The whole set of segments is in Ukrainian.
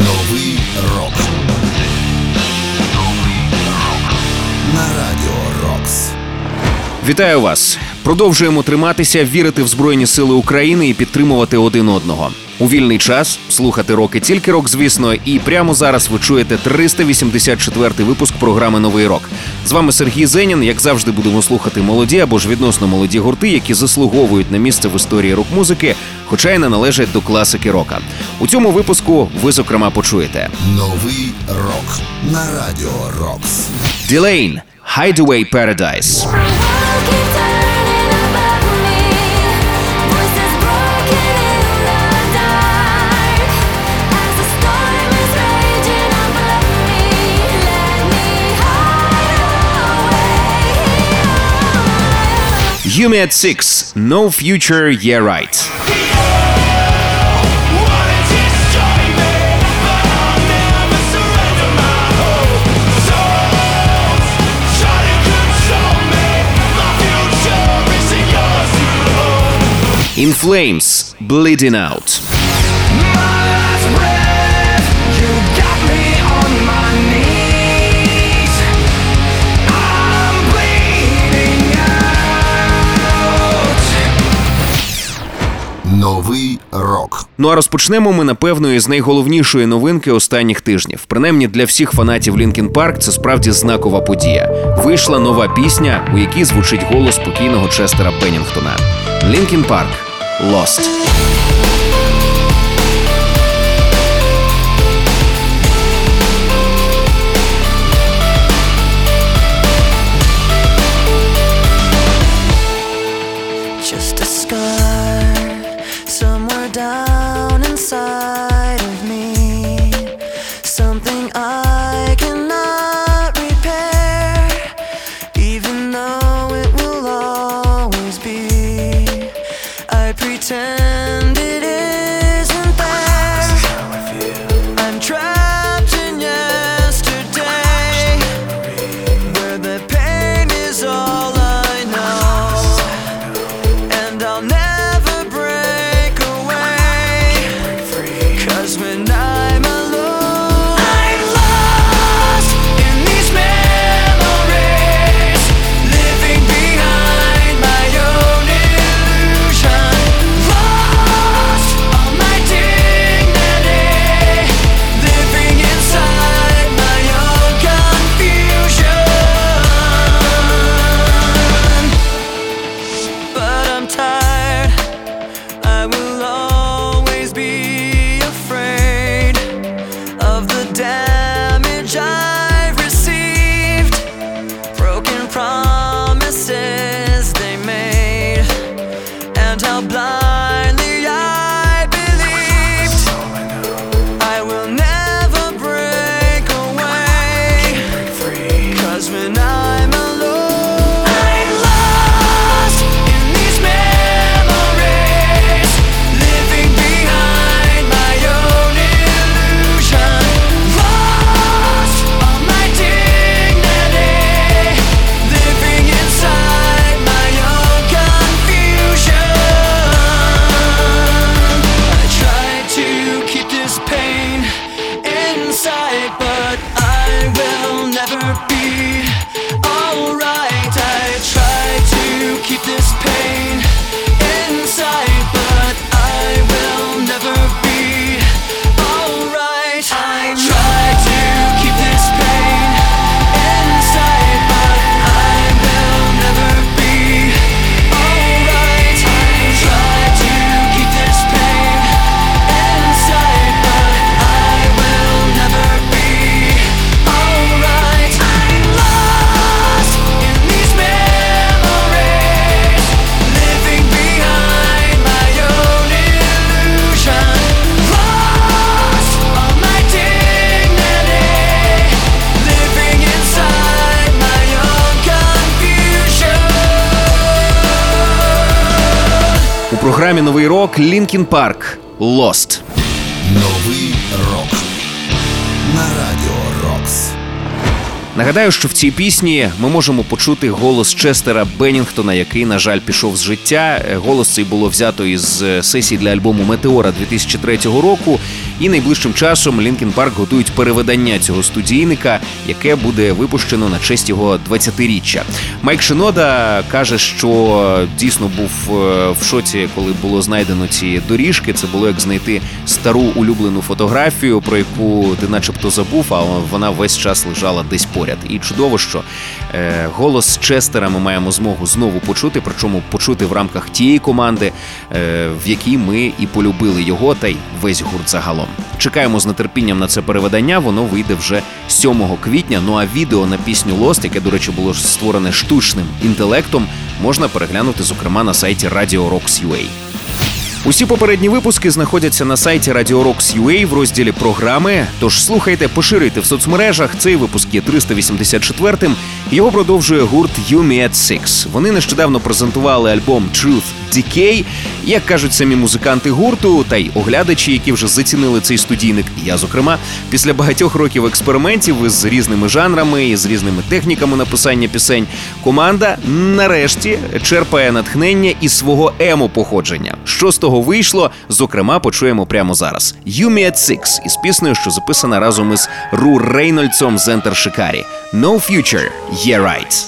Новий рок. На Радіо Рокс. Вітаю вас. Продовжуємо триматися, вірити в Збройні Сили України і підтримувати один одного. У вільний час слухати рок і тільки рок, звісно, і прямо зараз ви чуєте 384-й випуск програми «Новий рок». З вами Сергій Зенін. Як завжди, будемо слухати молоді або ж відносно молоді гурти, які заслуговують на місце в історії рок-музики, хоча й не належать до класики рока. У цьому випуску ви, зокрема, почуєте «Новий рок» на Радіо Рокс. Delain, Hideaway Paradise. You Me At Six, No Future, Yeah Right. In Flames, Bleeding Out. My last breath, you got me on my knees. I'm bleeding out. Новий рок. Ну а розпочнемо ми, напевно, із найголовнішої новинки останніх тижнів. Принаймні для всіх фанатів Linkin Park це справді знакова подія. Вийшла нова пісня, у якій звучить голос покійного Честера Беннінгтона. Linkin Park, Lost. Just a scar somewhere down inside of me, something I cannot repair, even though it will always be. I pretend it isn't there. I'm trapped in yesterday, where the pain is all I know, and I'll never break away, 'cause when I'm alone, I'm lost in these memories, living behind my own illusion. Lost all my dignity, living inside my own confusion. But I'm tired, I will always be afraid of the damage I've received. Broken promises they made, and how blindly I believed. I will never break away, 'cause when I'm alone, I'm lost in these memories, living behind my own illusion. Lost all my dignity, living inside my own confusion. I try to keep this pain inside, but I will never be alright. I try to keep this pain inside, but I will never be alright. I try to keep this pain inside, but I will never be alright. I try to keep this pain inside, but I will never be alright. I'm lost in these memories, living behind my own illusion. Lost all my dignity, living inside my own confusion. У програмі «Новий рок» Linkin Park, Lost. Новий рок. На Радіо Рокс. Нагадаю, що в цій пісні ми можемо почути голос Честера Беннінгтона, який, на жаль, пішов з життя. Голос цей було взято із сесії для альбому «Метеора» 2003 року. І найближчим часом Linkin Park готують перевидання цього студійника, яке буде випущено на честь його 20-річчя. Майк Шинода каже, що дійсно був в шоці, коли було знайдено ці доріжки. Це було як знайти стару улюблену фотографію, про яку ти начебто забув, а вона весь час лежала десь поряд. І чудово, що голос Честера ми маємо змогу знову почути, причому почути в рамках тієї команди, в якій ми і полюбили його та й весь гурт загалом. Чекаємо з нетерпінням на це перевидання, воно вийде вже 7 квітня, ну а відео на пісню «Lost», яке, до речі, було створене штучним інтелектом, можна переглянути, зокрема, на сайті Radio Rocks UA. Усі попередні випуски знаходяться на сайті Radio Rocks UA в розділі «Програми», тож слухайте, поширюйте в соцмережах. Цей випуск є 384-м, його продовжує гурт You Me At Six. Вони нещодавно презентували альбом Truth Decay. Як кажуть самі музиканти гурту, та й оглядачі, які вже зацінили цей студійник, і я, зокрема, після багатьох років експериментів із різними жанрами і з різними техніками написання пісень, команда нарешті черпає натхнення із свого емо-походження. Що з того вийшло, зокрема, почуємо прямо зараз. You Me At Six із піснею, що записана разом із Ру Рейнольдсом з Enter Shikari. No Future, Yeah Right.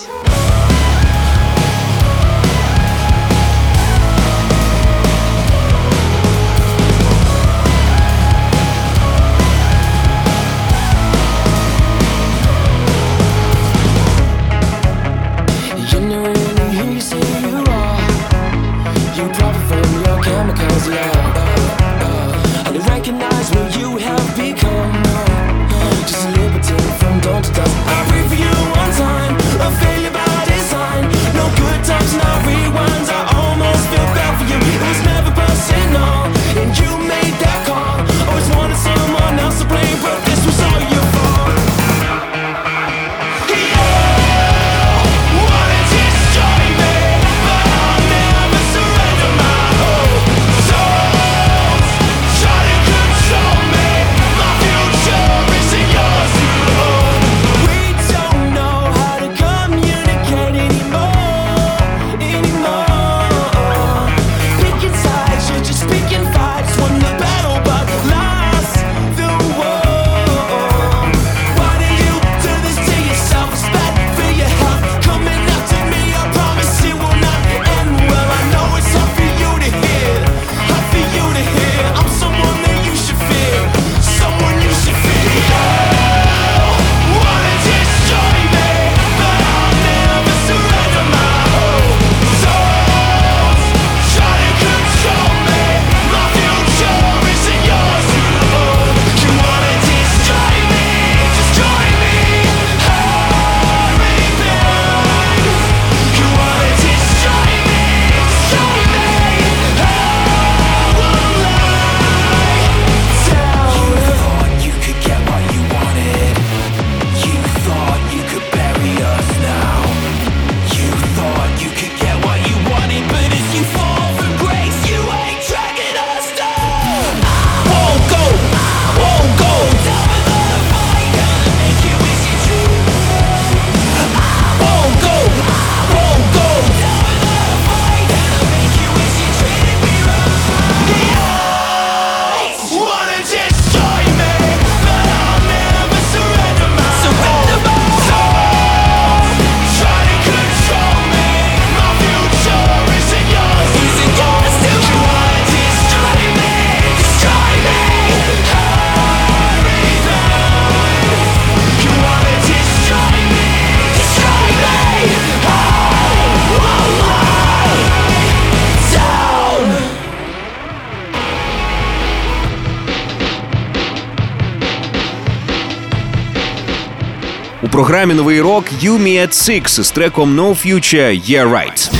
В програмі «Новий рок» You Me At Six із треком No Future, Yeah Right.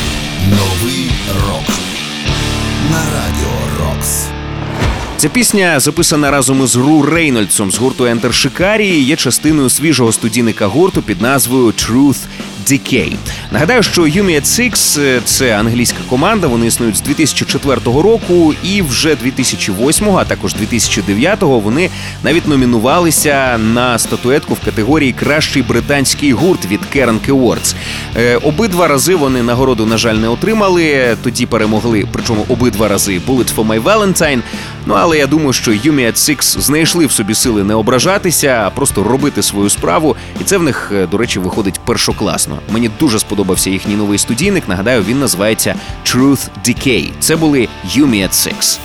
Новий рок на Радіо Рокс. Ця пісня, записана разом із Ру Рейнольдсом з гурту Enter Shikari, є частиною свіжого студійника гурту під назвою Truth Decay. Нагадаю, що You Me At Six – це англійська команда, вони існують з 2004 року і вже 2008, а також 2009 вони навіть номінувалися на статуетку в категорії «Кращий британський гурт» від Kerrang Awards. Обидва рази вони нагороду, на жаль, не отримали, тоді перемогли, причому обидва рази, Bullet for My Valentine – Ну, але я думаю, що You Me At Six знайшли в собі сили не ображатися, а просто робити свою справу, і це в них, до речі, виходить першокласно. Мені дуже сподобався їхній новий студійник, нагадаю, він називається Truth Decay. Це були You Me At Six.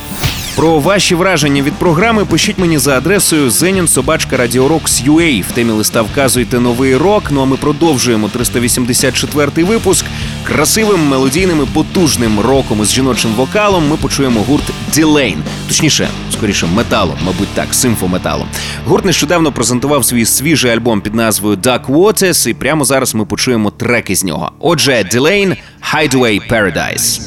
Про ваші враження від програми пишіть мені за адресою zenin@radiorocks.ua. В темі листа вказуйте «Новий рок», ну а ми продовжуємо 384-й випуск. Красивим, мелодійним і потужним роком із жіночим вокалом ми почуємо гурт Delain. Точніше, скоріше, металом, мабуть так, симфометалом. Гурт нещодавно презентував свій свіжий альбом під назвою Dark Waters, і прямо зараз ми почуємо треки з нього. Отже, Delain – Hideaway Paradise.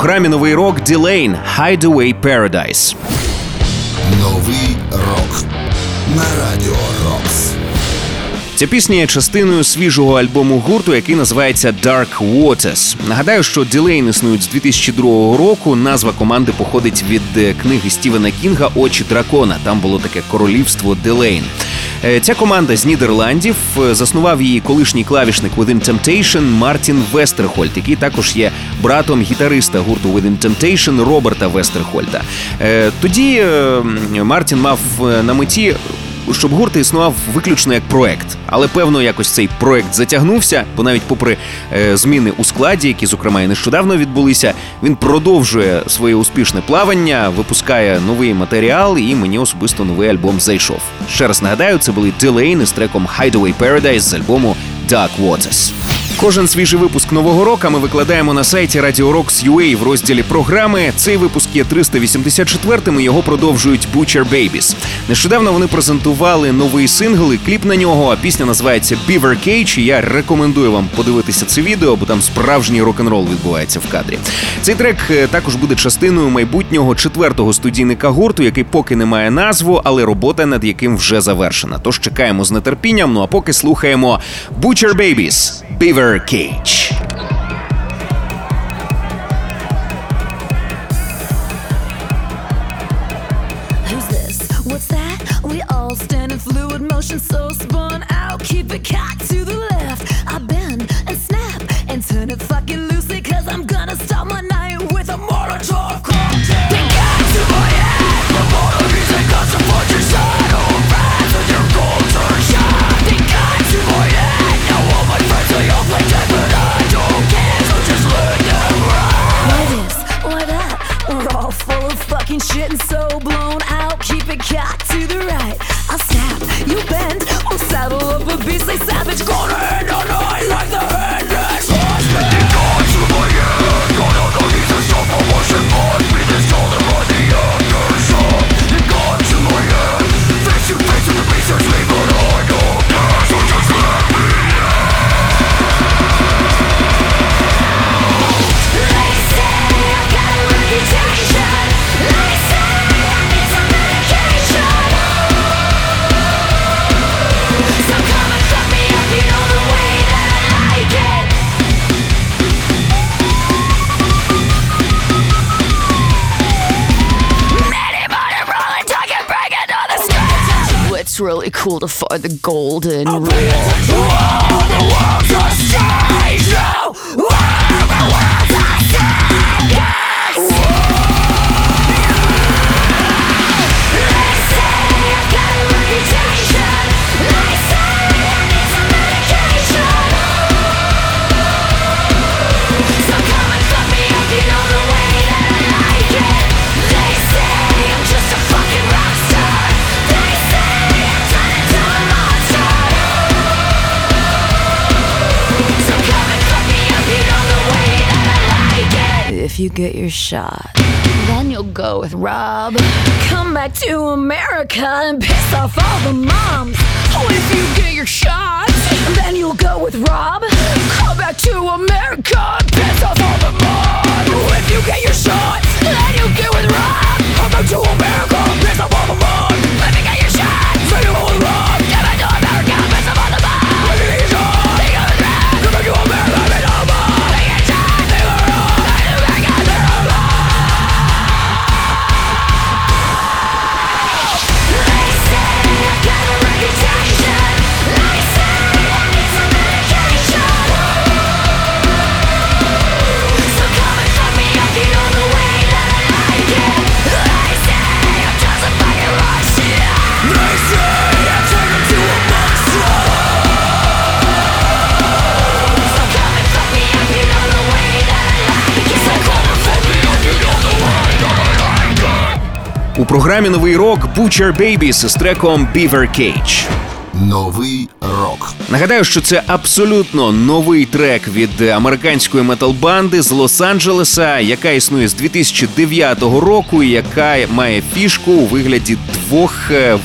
програмі «Новий рок» Delain «Hideaway Paradise». Новий рок на Radio Rocks. Ця пісня є частиною свіжого альбому гурту, який називається Dark Waters. Нагадаю, що Delain існують з 2002 року. Назва команди походить від книги Стівена Кінга «Очі дракона». Там було таке королівство Delain. Ця команда з Нідерландів, заснував її колишній клавішник Within Temptation Мартін Вестерхольт, який також є братом гітариста гурту Within Temptation Роберта Вестерхольта. Тоді Мартін мав на меті, щоб гурт існував виключно як проект. Але, певно, якось цей проект затягнувся, бо навіть попри зміни у складі, які, зокрема, і нещодавно відбулися, він продовжує своє успішне плавання, випускає новий матеріал, і мені особисто новий альбом зайшов. Ще раз нагадаю, це були Delain із треком «Hideaway Paradise» з альбому «Dark Waters». Кожен свіжий випуск «Нового року» ми викладаємо на сайті Radio Rocks UA в розділі «Програми». Цей випуск є 384-м і його продовжують Butcher Babies. Нещодавно вони презентували новий сингл і кліп на нього, а пісня називається Beaver Cage, і я рекомендую вам подивитися це відео, бо там справжній рок-н-рол відбувається в кадрі. Цей трек також буде частиною майбутнього четвертого студійника гурту, який поки не має назву, але робота над яким вже завершена. Тож чекаємо з нетерпінням, ну а поки слухаємо Butcher Babies – Beaver Cage. Who's this? What's that? We all stand in fluid motion, so spun out. Keep it cocked to the left. I bend and snap and turn it fucking loosely, 'cause I'm gonna start my night with a Molotov cocktail. Then get to my head. The motor is a custom for your shadow. Friends with your gold turn shot. Then get to my head. They all play dead, but I don't care, so just let them ride. Why this? Why that? We're all full of fucking shit and so blown out. Keep it cocked to the right. I'll snap, you bend, we'll saddle up a beastly savage. Gonna end our night like the headless horseman. They got to my head, got out the reason, so I wasn't mine. We just told them on the other side. They got to my head, face to face with the research, leave it all. It's really cool to find the golden rule. The world's a stage now. The world's a stage. Yes. They say I got a reputation. They say I need some medication. So come and fuck me up, you know the way that I like it. They say I'm just a fucking rock star. They say if you get your shot, then you'll go with Rob. Come back to America and piss off all the moms. Oh, if you get your shot, then you'll go with Rob. Come back to America and piss off all the moms. Oh, if you get your shot, then you'll get with Rob. Come back to America and piss off all the moms. Let me get your shot, then you'll go with Rob. Come back to America and piss off all the moms. Let me get your shot, then you'll go with Rob. Come back to America and piss off all the moms. У програмі «Новий рок» Butcher Babies із треком Beaver Cage. Новий рок. Нагадаю, що це абсолютно новий трек від американської метал-банди з Лос-Анджелеса, яка існує з 2009 року і яка має фішку у вигляді двох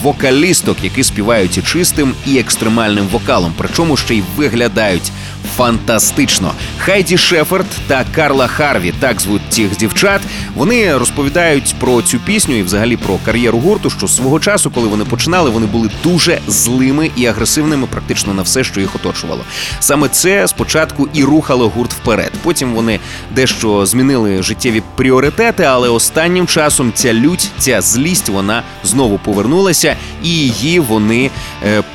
вокалісток, які співають і чистим, і екстремальним вокалом, причому ще й виглядають фантастично. Хайді Шеферд та Карла Харві, так звуть цих дівчат, вони розповідають про цю пісню і взагалі про кар'єру гурту, що свого часу, коли вони починали, вони були дуже злими і агресивними практично на все, що їх оточувало. Саме це спочатку і рухало гурт вперед. Потім вони дещо змінили життєві пріоритети, але останнім часом ця лють, ця злість, вона знову повернулася, і її вони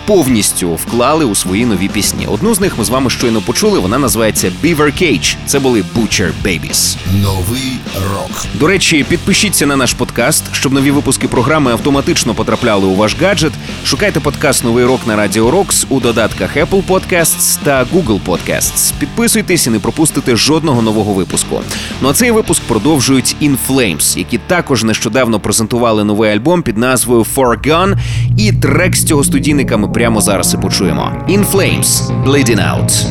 повністю вклали у свої нові пісні. Одну з них ми з вами щойно почули, вона називається Beaver Cage. Це були Butcher Babies. Новий рок. До речі, підпишіться на наш подкаст, щоб нові випуски програми автоматично потрапляли у ваш гаджет. Шукайте подкаст «Новий рок» на Radio Rocks у додатках Apple Podcasts та Google Podcasts. Підписуйтесь і не пропустите жодного нового випуску. Ну а цей випуск продовжують In Flames, які також нещодавно презентували новий альбом під назвою Foregone, і трек з цього студійника ми прямо зараз і почуємо. In Flames, Bleeding Out.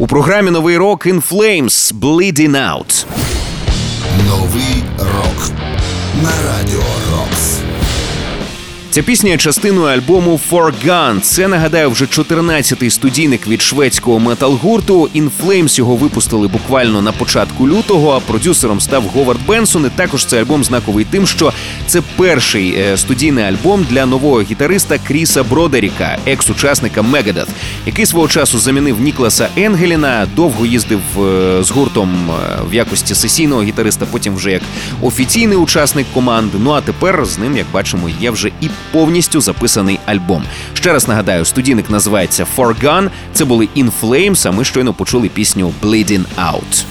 У програмі «Новий рок» In Flames, Bleeding Out. Новий рок на Радіо Рокс. Ця пісня є частиною альбому Foregone. Це, нагадаю, вже 14-й студійник від шведського метал-гурту. In Flames його випустили буквально на початку лютого, а продюсером став Говард Бенсон. І також цей альбом знаковий тим, що це перший студійний альбом для нового гітариста Кріса Бродеріка, екс-учасника Megadeth, який свого часу замінив Нікласа Енгеліна, довго їздив з гуртом в якості сесійного гітариста, потім вже як офіційний учасник команди. Ну а тепер з ним, як бачимо, є вже і повністю записаний альбом. Ще раз нагадаю, студійник називається Foregone, це були In Flames, а ми щойно почули пісню Bleeding Out.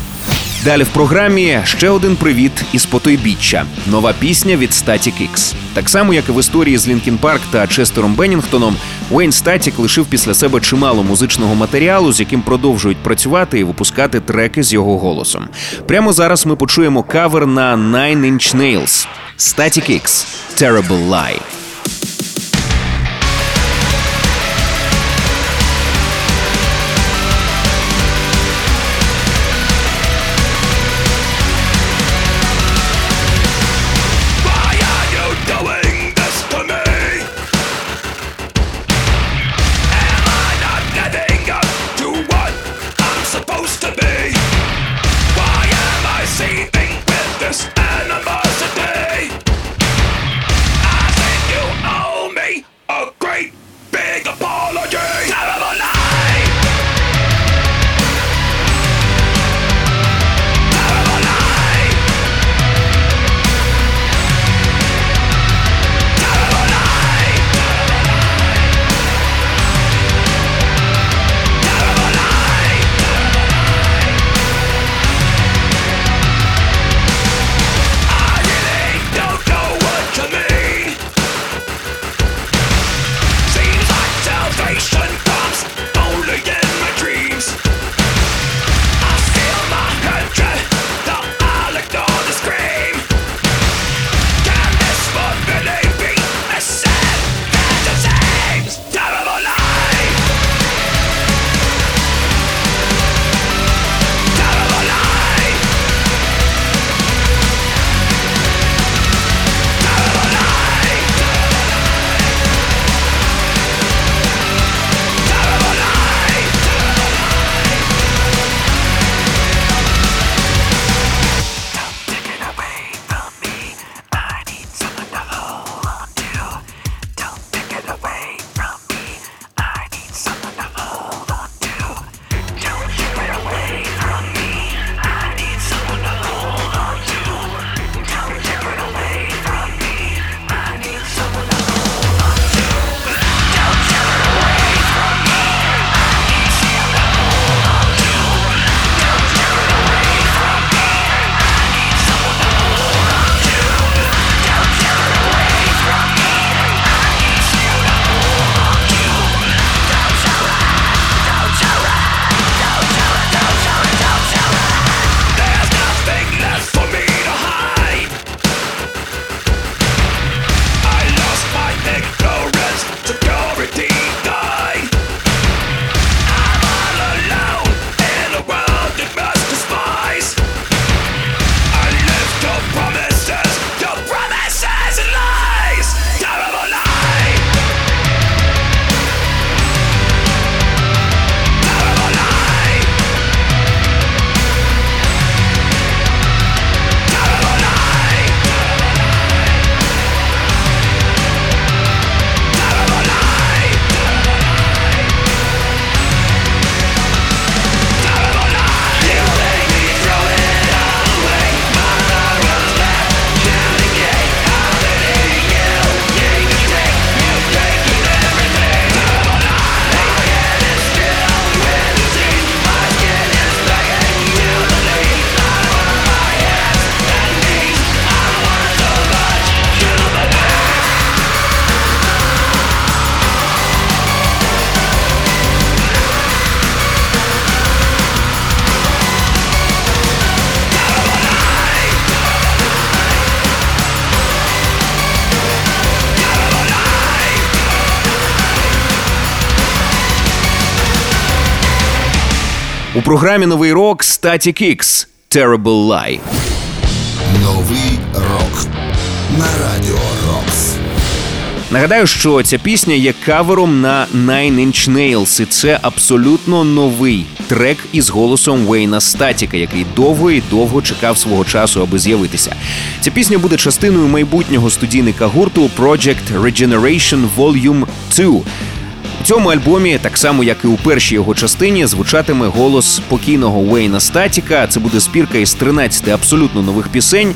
Далі в програмі ще один привіт із потойбіччя. Нова пісня від Static-X. Так само, як і в історії з Linkin Park та Честером Беннінгтоном, Wayne Static лишив після себе чимало музичного матеріалу, з яким продовжують працювати і випускати треки з його голосом. Прямо зараз ми почуємо кавер на Nine Inch Nails. Static-X – Terrible Lie. У програмі «Новий рок» Static-X – Terrible Lie. Новий рок на Radio Rocks. Нагадаю, що ця пісня є кавером на Nine Inch Nails, і це абсолютно новий трек із голосом Вейна Статіка, який довго і довго чекав свого часу, аби з'явитися. Ця пісня буде частиною майбутнього студійника гурту Project Regeneration Volume 2. У цьому альбомі, так само як і у першій його частині, звучатиме голос покійного Вейна Статіка. Це буде збірка із 13 абсолютно нових пісень,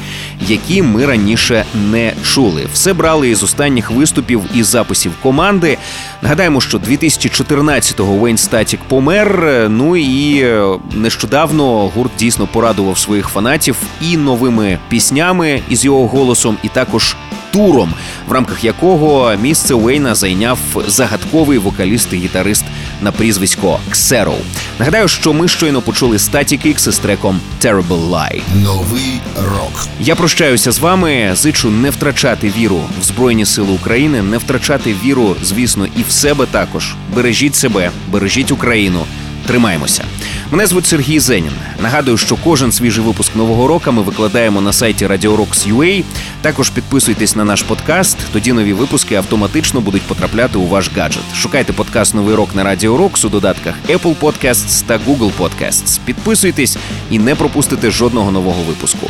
які ми раніше не чули. Все брали із останніх виступів і записів команди. Нагадаємо, що 2014-го Вейн Статік помер, ну і нещодавно гурт дійсно порадував своїх фанатів і новими піснями із його голосом, і також туром, в рамках якого місце Уейна зайняв загадковий вокаліст і гітарист на прізвисько Ксероу. Нагадаю, що ми щойно почули Static-X із треком Terrible Lie. Новий рок. Я прощаюся з вами, зичу не втрачати віру в Збройні Сили України, не втрачати віру, звісно, і в себе також. Бережіть себе, бережіть Україну. Тримаємося. Мене звуть Сергій Зенін. Нагадую, що кожен свіжий випуск Нового року ми викладаємо на сайті Radio Rocks UA. Також підписуйтесь на наш подкаст, тоді нові випуски автоматично будуть потрапляти у ваш гаджет. Шукайте подкаст «Новий рок» на Radio Rocks у додатках Apple Podcasts та Google Podcasts. Підписуйтесь і не пропустите жодного нового випуску.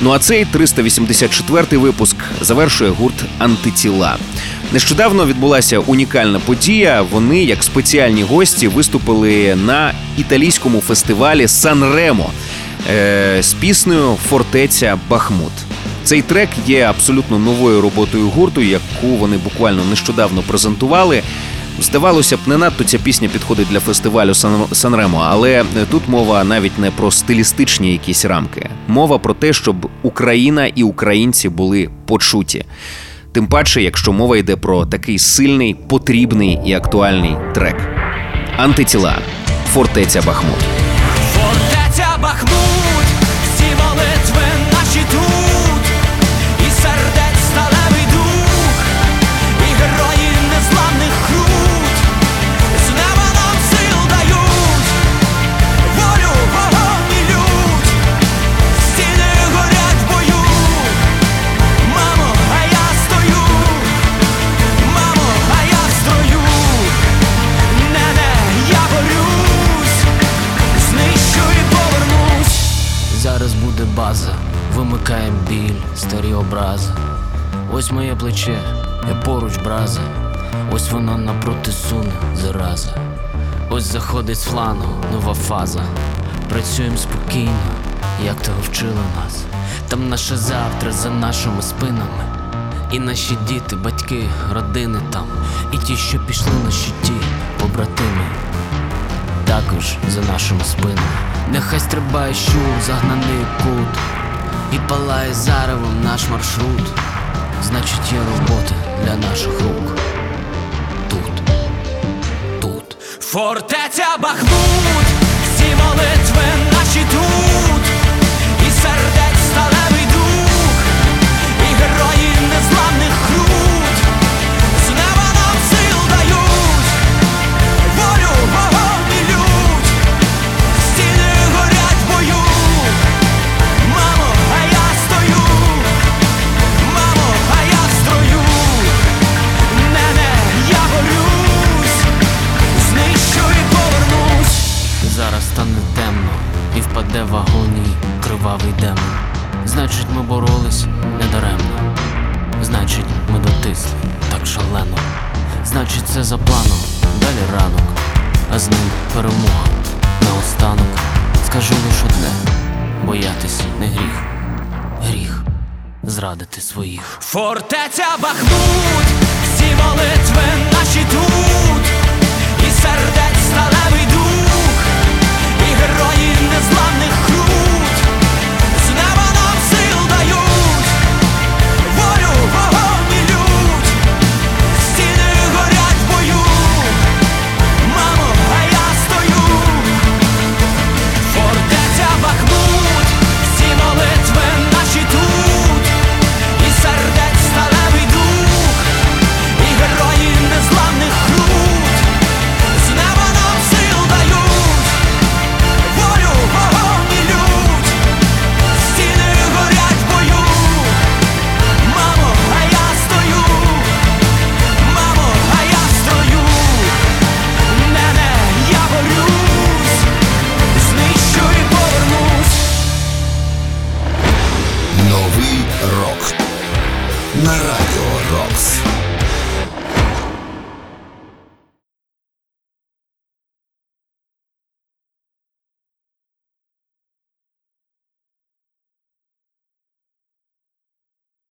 Ну а цей 384-й випуск завершує гурт «Антитіла». Нещодавно відбулася унікальна подія. Вони, як спеціальні гості, виступили на італійському фестивалі San Remo з піснею «Фортеця Бахмут». Цей трек є абсолютно новою роботою гурту, яку вони буквально нещодавно презентували. Здавалося б, не надто ця пісня підходить для фестивалю Сан Ремо, але тут мова навіть не про стилістичні якісь рамки. Мова про те, щоб Україна і українці були почуті. Тим паче, якщо мова йде про такий сильний, потрібний і актуальний трек. Антитіла. Фортеця Бахмут. Фортеця Бахмут, всі молитви наші тут, і сердець сталевий дух, і герої незламних крут, з неба нам сил дають, волю, вогонь і лють, стіни горять в бою, мамо, а я стою, мамо, а я в строю, я горю. Зараз буде база, вимикаєм біль, старі образи. Ось моє плече, я поруч браза. Ось вона напроти суне, зараза. Ось заходить з флану, нова фаза. Працюєм спокійно, як того вчили нас. Там наше завтра за нашими спинами. І наші діти, батьки, родини там. І ті, що пішли на щиті, побратими. Також за нашими спинами. Нехай стрибає щур, загнаний кут, і палає заревом наш маршрут. Значить, є робота для наших рук. Тут. Фортеця Бахмут, всі молитви наші тут, і сердець сталевий дух, і герої незламних крут, з неба нам сил дають, волю, вогонь і лють, стіни горять в бою, мамо, а я стою, мамо, а я в строю, я борюсь, знищу і повернусь. Зараз стане темно, і впаде в агонії кривавий демон. Значить, ми боролись недаремно. Значить, ми дотисли так шалено. Значить, це за планом, далі ранок, а з ним перемога наостанок. Скажу лиш одне, боятись не гріх, гріх зрадити своїх. Фортеця Бахмут, всі молитви наші тут, і сердець сталевий дух, і герої незламних крут, з неба нам сил дають, волю, вогонь і лють, стіни горять в бою, мамо, а я стою. Фортеця Бахмут, всі молитви наші тут, і сердець сталевий дух, і герої незламних крут, з неба на радіо.